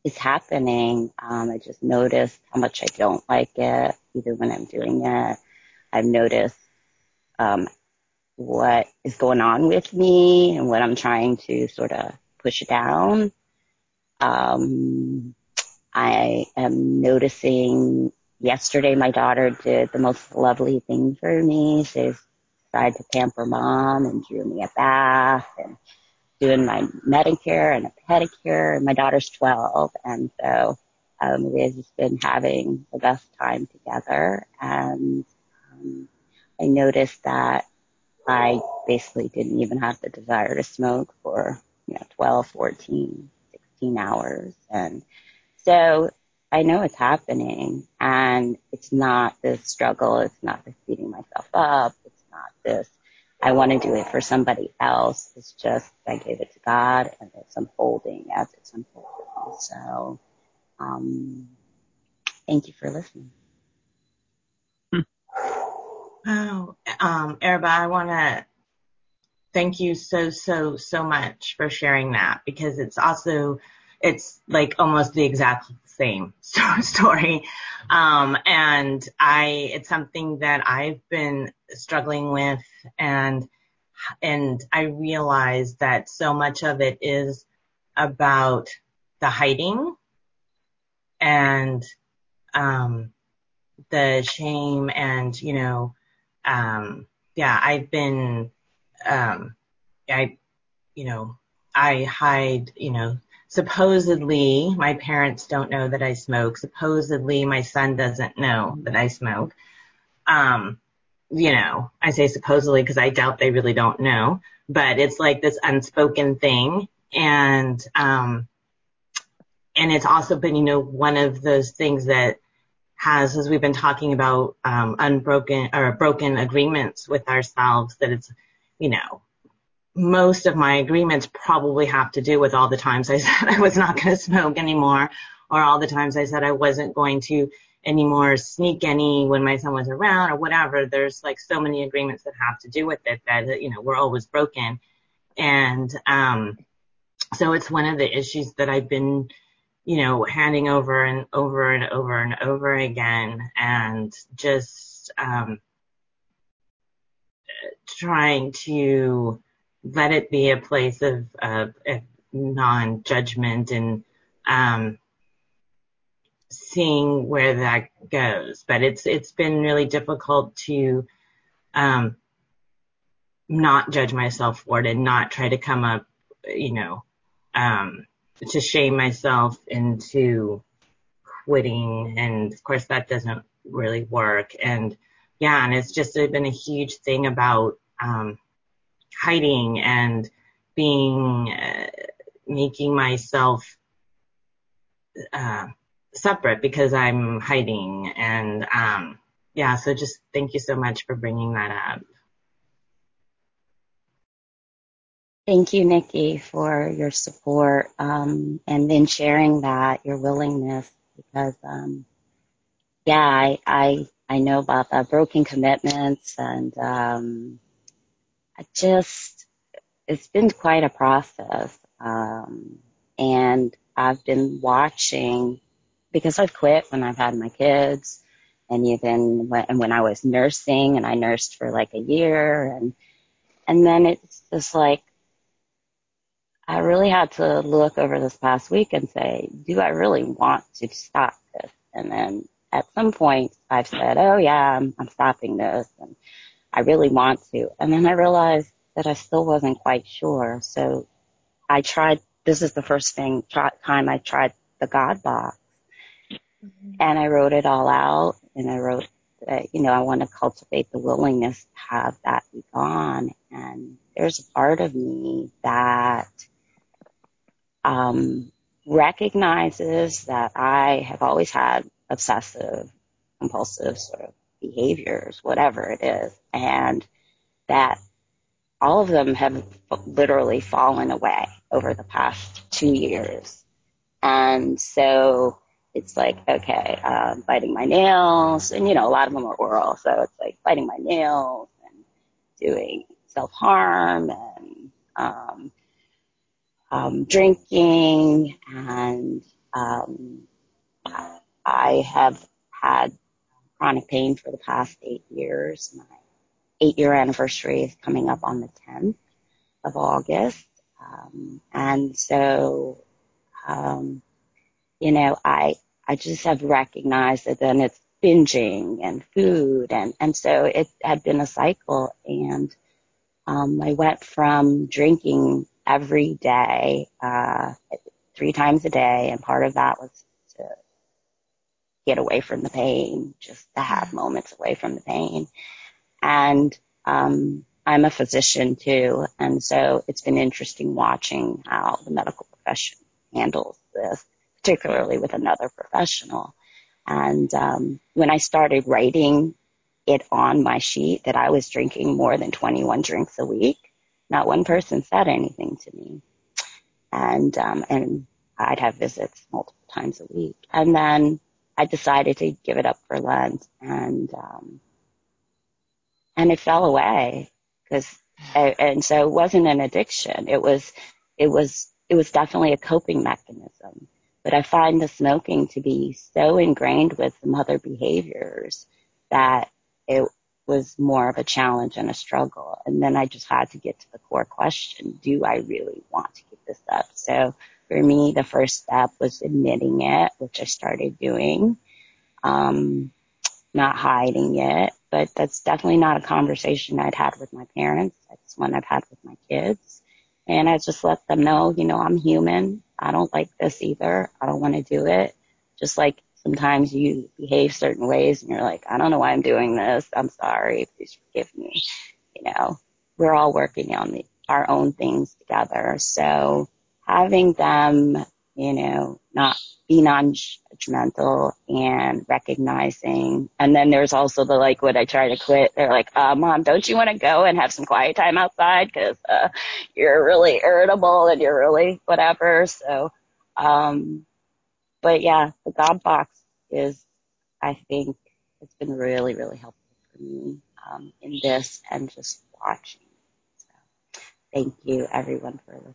it's happening. I just noticed how much I don't like it, either when I'm doing it. I've noticed, what is going on with me and what I'm trying to sort of push down. I am noticing yesterday my daughter did the most lovely thing for me. She tried to pamper mom and drew me a bath and doing my manicure and a pedicure. My daughter's 12, and so we've just been having the best time together. And I noticed that I basically didn't even have the desire to smoke for 12, 14, 16 hours. And so I know it's happening, and it's not this struggle. It's not this beating myself up. It's not this I want to do it for somebody else. It's just I gave it to God, and it's unfolding as it's unfolding. So thank you for listening. Wow. Erba, I want to thank you so much for sharing that, because it's like almost the exact same story. And it's something that I've been struggling with, and I realized that so much of it is about the hiding and, the shame and, I've been, I hide, supposedly my parents don't know that I smoke. Supposedly my son doesn't know that I smoke. I say supposedly because I doubt they really don't know, but it's like this unspoken thing. And it's also been, one of those things that has, as we've been talking about, unbroken or broken agreements with ourselves, that it's, most of my agreements probably have to do with all the times I said I was not going to smoke anymore, or all the times I said I wasn't going to anymore sneak any when my son was around or whatever. There's like so many agreements that have to do with it that, were always broken. And, so it's one of the issues that I've been, handing over and over and over and over again, and just trying to let it be a place of non-judgment and seeing where that goes. But it's been really difficult to not judge myself for it and not try to come up, to shame myself into quitting. And of course that doesn't really work. And yeah, and it's just been a huge thing about hiding and being, making myself separate because I'm hiding. And yeah, so just thank you so much for bringing that up. Thank you, Nikki, for your support and then sharing that, your willingness, because, I know about the broken commitments, and it's been quite a process. And I've been watching, because I've quit when I've had my kids, and even when I was nursing, and I nursed for like a year, and then it's just like, I really had to look over this past week and say, do I really want to stop this? And then at some point I've said, oh yeah, I'm stopping this and I really want to. And then I realized that I still wasn't quite sure. So I tried, this is the first time I tried the God box, mm-hmm. and I wrote it all out, and I wrote that, I want to cultivate the willingness to have that be gone. And there's a part of me that recognizes that I have always had obsessive, compulsive sort of behaviors, whatever it is, and that all of them have literally fallen away over the past 2 years. And so it's like, okay, biting my nails, and a lot of them are oral, so it's like biting my nails and doing self-harm and drinking, and I have had chronic pain for the past 8 years. My 8-year anniversary is coming up on the 10th of August. And so, I just have recognized that then it's binging and food. And so it had been a cycle. And I went from drinking every day, 3 times a day. And part of that was to get away from the pain, just to have moments away from the pain. And I'm a physician too, and so it's been interesting watching how the medical profession handles this, particularly with another professional. And when I started writing it on my sheet that I was drinking more than 21 drinks a week, not one person said anything to me. And I'd have visits multiple times a week. And then I decided to give it up for Lent, and it fell away, and so it wasn't an addiction. It was definitely a coping mechanism. But I find the smoking to be so ingrained with some other behaviors that it was more of a challenge and a struggle. And then I just had to get to the core question: do I really want to give this up? So for me, the first step was admitting it, which I started doing, not hiding it. But that's definitely not a conversation I'd had with my parents. That's one I've had with my kids. And I just let them know, I'm human. I don't like this either. I don't want to do it. Just like sometimes you behave certain ways and you're like, I don't know why I'm doing this. I'm sorry. Please forgive me. We're all working on our own things together. So having them, not be non-judgmental and recognizing. And then there's also the, like, when I try to quit, they're like, Mom, don't you want to go and have some quiet time outside? Because you're really irritable and you're really whatever. So, but yeah, the God box is, I think, it's been really, really helpful for me in this and just watching. So thank you, everyone, for listening.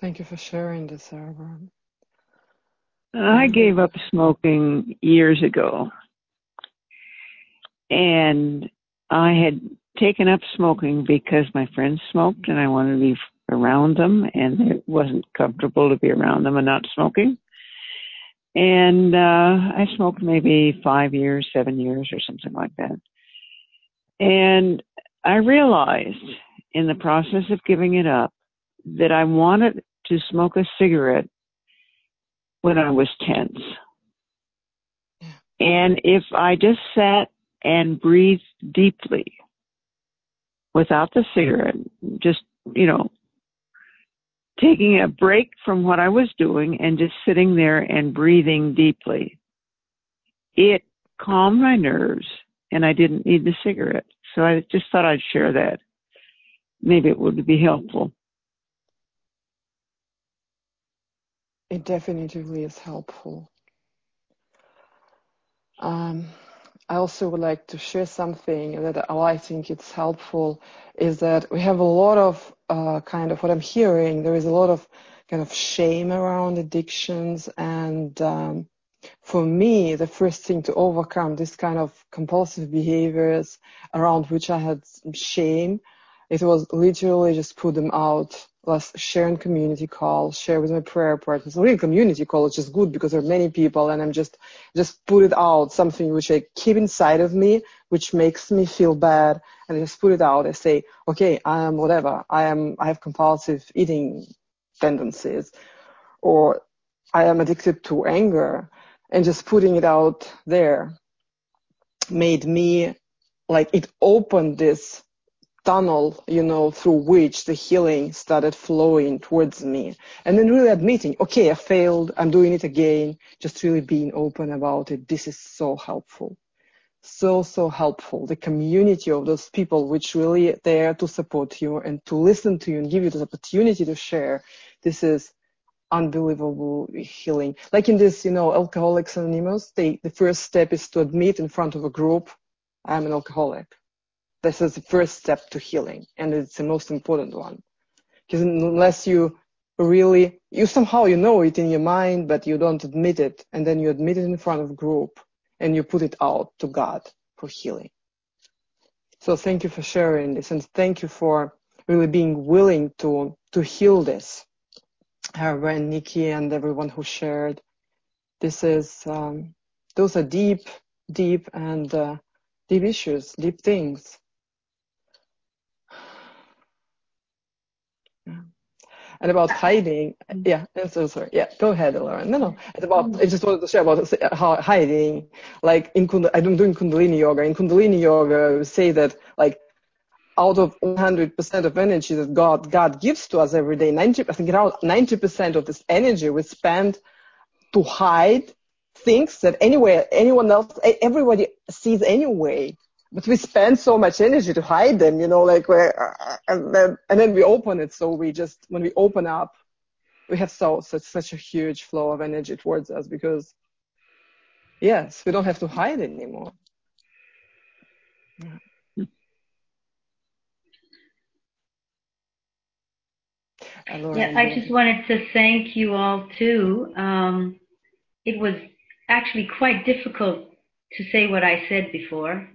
Thank you for sharing this, Sarah. I gave up smoking years ago, and I had taken up smoking because my friends smoked and I wanted to be around them, and it wasn't comfortable to be around them and not smoking. And I smoked maybe 5 years, 7 years or something like that. And I realized in the process of giving it up that I wanted to smoke a cigarette when I was tense. And if I just sat and breathed deeply without the cigarette, just, you know, taking a break from what I was doing and just sitting there and breathing deeply, it calmed my nerves and I didn't need the cigarette. So I just thought I'd share that. Maybe it would be helpful. It definitely is helpful. I also would like to share something that I think it's helpful is that we have a lot of kind of what I'm hearing. There is a lot of kind of shame around addictions. And for me, the first thing to overcome this kind of compulsive behaviors around which I had shame, it was literally just put them out. Plus sharing community call, share with my prayer partners. A real community call, which is good because there are many people, and I'm just put it out, something which I keep inside of me, which makes me feel bad, and I just put it out. I say, okay, I am whatever. I have compulsive eating tendencies, or I am addicted to anger, and just putting it out there made me, like, it opened this tunnel, you know, through which the healing started flowing towards me. And then really admitting, okay, I failed, I'm doing it again, just really being open about it. This is so helpful. So helpful. The community of those people which really are there to support you and to listen to you and give you the opportunity to share. This is unbelievable healing. Like in this, you know, Alcoholics Anonymous, the first step is to admit in front of a group, I'm an alcoholic. This is the first step to healing, and it's the most important one. Because unless you somehow you know it in your mind, but you don't admit it, and then you admit it in front of a group, and you put it out to God for healing. So thank you for sharing this, and thank you for really being willing to heal this. However, and Nikki and everyone who shared, this is those are deep and deep issues, deep things. And about hiding, I'm so sorry. Yeah, go ahead, Lauren. No. I just wanted to share about how hiding, like I'm doing Kundalini yoga. In Kundalini yoga, we say that, like, out of 100% of energy that God gives to us every day, 90% of this energy we spend to hide things that anyway, anyone else, everybody sees anyway. But we spend so much energy to hide them, you know, like, and then we open it. So when we open up, we have such a huge flow of energy towards us because, yes, we don't have to hide it anymore. Yeah. Yes, I just wanted to thank you all too. It was actually quite difficult to say what I said before.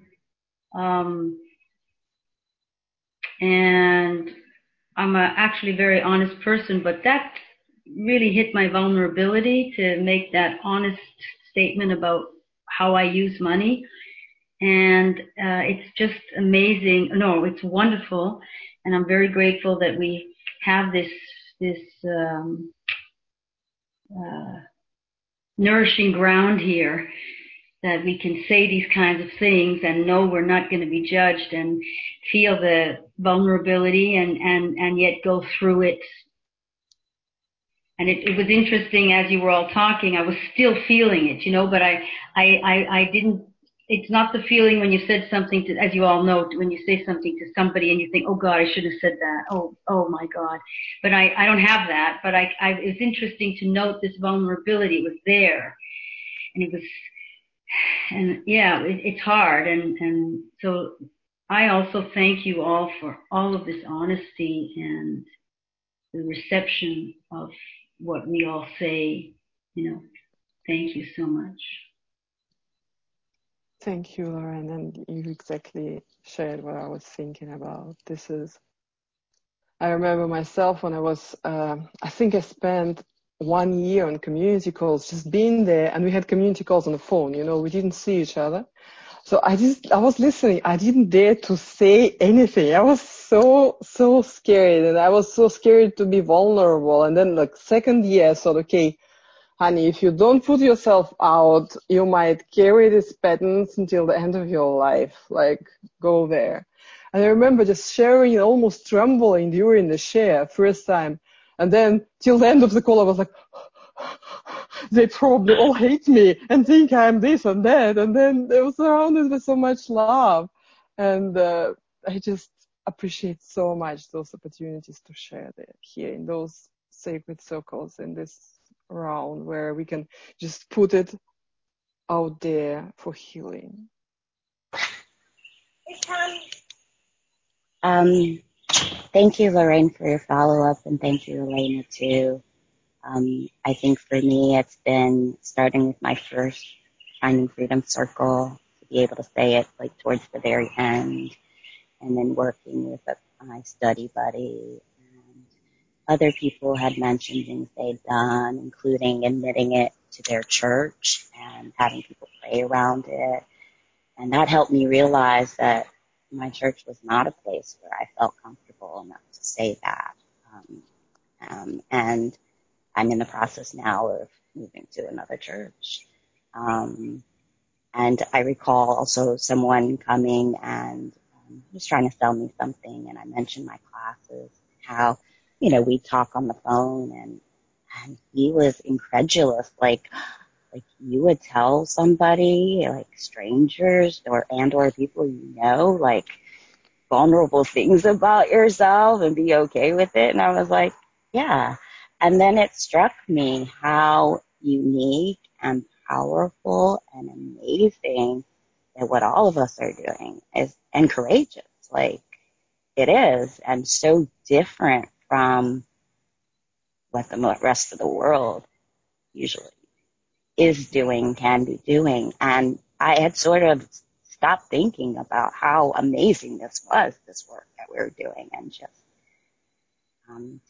And I'm actually a very honest person, but that really hit my vulnerability to make that honest statement about how I use money. And it's just amazing. No, it's wonderful. And I'm very grateful that we have this nourishing ground here, that we can say these kinds of things and know we're not going to be judged and feel the vulnerability and yet go through it. And it was interesting, as you were all talking, I was still feeling it, you know, but I didn't, it's not the feeling when you said something to, as you all know, when you say something to somebody and you think, oh God, I should have said that. Oh my God. But I don't have that, but it was interesting to note this vulnerability was there, and it was, and yeah, it's hard. And so I also thank you all for all of this honesty and the reception of what we all say, you know, thank you so much. Thank you, Lauren. And you exactly shared what I was thinking about. This is, I remember myself when I was, I think I spent 1 year on community calls, just being there, and we had community calls on the phone, you know, we didn't see each other. So I was listening. I didn't dare to say anything. I was so scared, and I was so scared to be vulnerable. And then like second year, I thought, okay, honey, if you don't put yourself out, you might carry these patterns until the end of your life. Like, go there. And I remember just sharing, almost trembling during the share first time. And then till the end of the call, I was like, they probably all hate me and think I'm this and that. And then they were surrounded with so much love. And I just appreciate so much those opportunities to share here in those sacred circles, in this round where we can just put it out there for healing. Thank you, Lorraine, for your follow-up, and thank you, Elena, too. I think for me, it's been starting with my first Finding Freedom Circle, to be able to say it like towards the very end, and then working with my study buddy. And other people had mentioned things they'd done, including admitting it to their church and having people pray around it. And that helped me realize that my church was not a place where I felt comfortable enough to say that. And I'm in the process now of moving to another church. And I recall also someone coming and was trying to sell me something, and I mentioned my classes, how, you know, we talk on the phone, and he was incredulous, like you would tell somebody, like strangers or people you know, like vulnerable things about yourself and be okay with it. And I was like, yeah. And then it struck me how unique and powerful and amazing that what all of us are doing is, and courageous, like it is, and so different from what the rest of the world usually is doing, can be doing. And I had sort of stopped thinking about how amazing this was, this work that we were doing, and just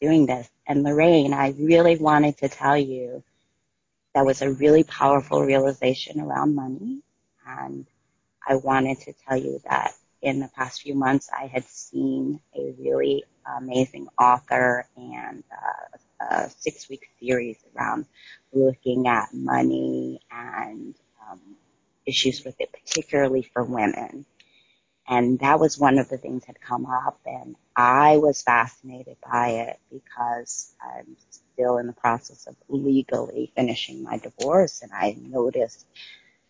doing this. And Lorraine, I really wanted to tell you that was a really powerful realization around money. And I wanted to tell you that in the past few months, I had seen a really amazing author and a 6-week series around looking at money and issues with it, particularly for women. And that was one of the things that had come up, and I was fascinated by it because I'm still in the process of legally finishing my divorce, and I noticed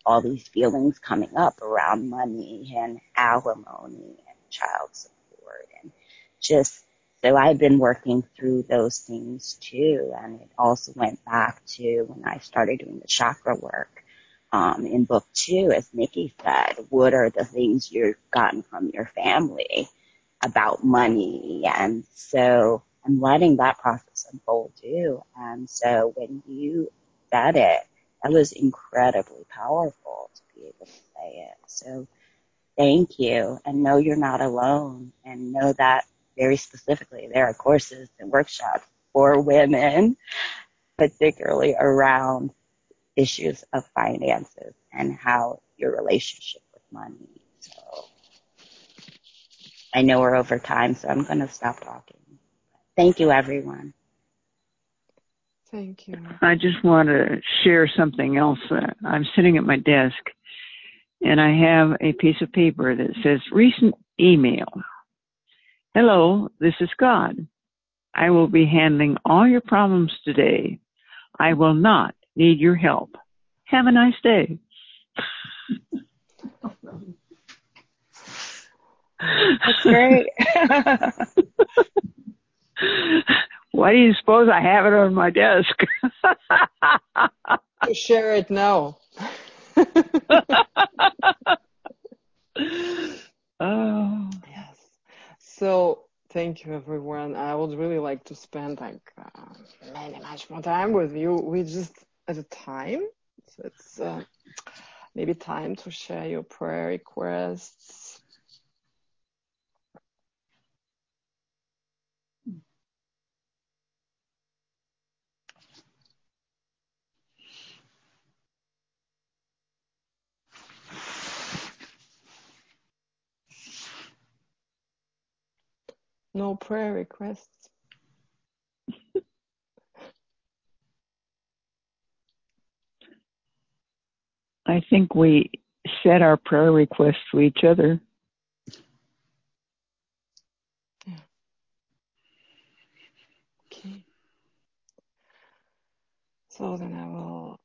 all these feelings coming up around money and alimony and child support, and just so I've been working through those things too. And it also went back to when I started doing the chakra work in book 2, as Nikki said, what are the things you've gotten from your family about money? And so I'm letting that process unfold too. And so when you said it, that was incredibly powerful to be able to say it. So thank you, and know you're not alone, and know that very specifically there are courses and workshops for women, particularly around issues of finances and how your relationship with money. So I know we're over time, so I'm going to stop talking. Thank you, everyone. Thank you. I just want to share something else. I'm sitting at my desk, and I have a piece of paper that says, recent email. Hello, this is God. I will be handling all your problems today. I will not need your help. Have a nice day. That's great. Why do you suppose I have it on my desk? You share it now. Oh. Yes. So thank you, everyone. I would really like to spend much more time with you. We're just at a time. So it's maybe time to share your prayer requests. No prayer requests. I think we said our prayer requests to each other. Yeah. Okay. So then I will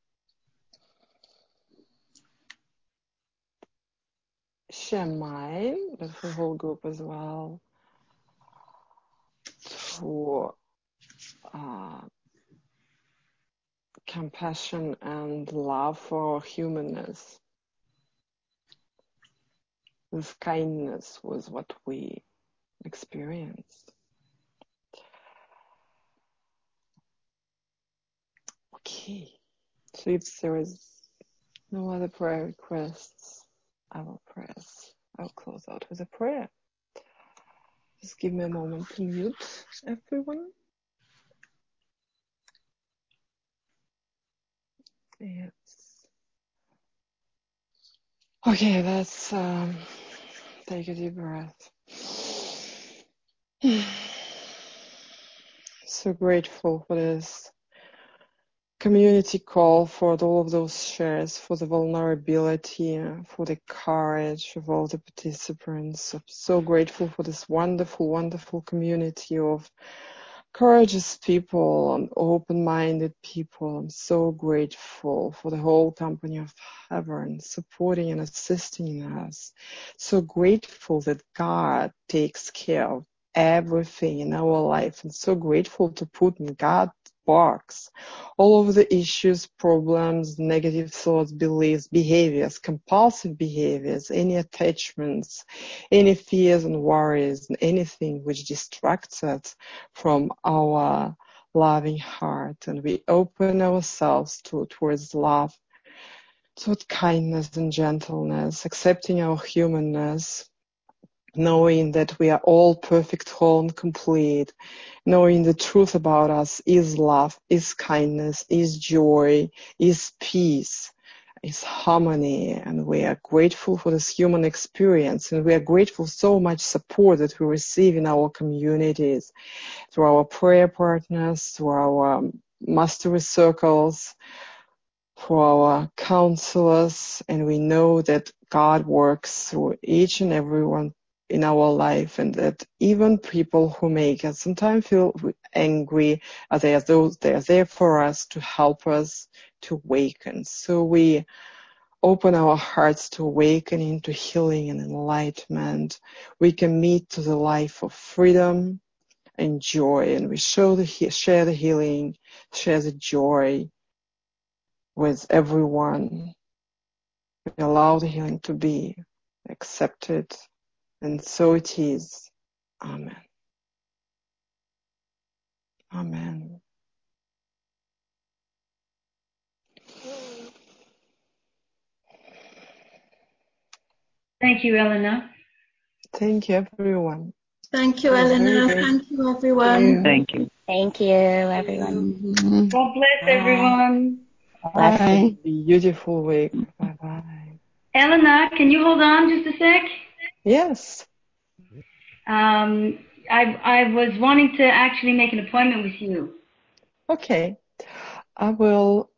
share mine with the whole group as well. For compassion and love for humanness. This kindness was what we experienced. Okay, so if there is no other prayer requests, I'll close out with a prayer. Just give me a moment to mute everyone. Yes. Okay, let's take a deep breath. So grateful for this community call, for all of those shares, for the vulnerability, for the courage of all the participants. I'm so grateful for this wonderful, wonderful community of courageous people and open-minded people. I'm so grateful for the whole company of heaven supporting and assisting us. So grateful that God takes care of everything in our life, and so grateful to put in God's box all of the issues, problems, negative thoughts, beliefs, behaviors, compulsive behaviors, any attachments, any fears and worries, and anything which distracts us from our loving heart. And we open ourselves towards love, towards kindness and gentleness, accepting our humanness, knowing that we are all perfect, whole, and complete, knowing the truth about us is love, is kindness, is joy, is peace, is harmony. And we are grateful for this human experience, and we are grateful so much support that we receive in our communities, through our prayer partners, through our mastery circles, for our counselors. And we know that God works through each and every one in our life, and that even people who make us sometimes feel angry, they are there for us to help us to awaken. So we open our hearts to awakening, to healing and enlightenment. We commit to the life of freedom and joy, and we share the healing, share the joy with everyone. We allow the healing to be accepted. And so it is. Amen. Amen. Thank you, Elena. Thank you, everyone. Thank you, Elena. Thank you, everyone. Thank you. Thank you, everyone. Mm-hmm. God bless everyone. Bye. Have a beautiful week. Bye-bye. Elena, can you hold on just a sec? Yes. I was wanting to actually make an appointment with you. Okay. I will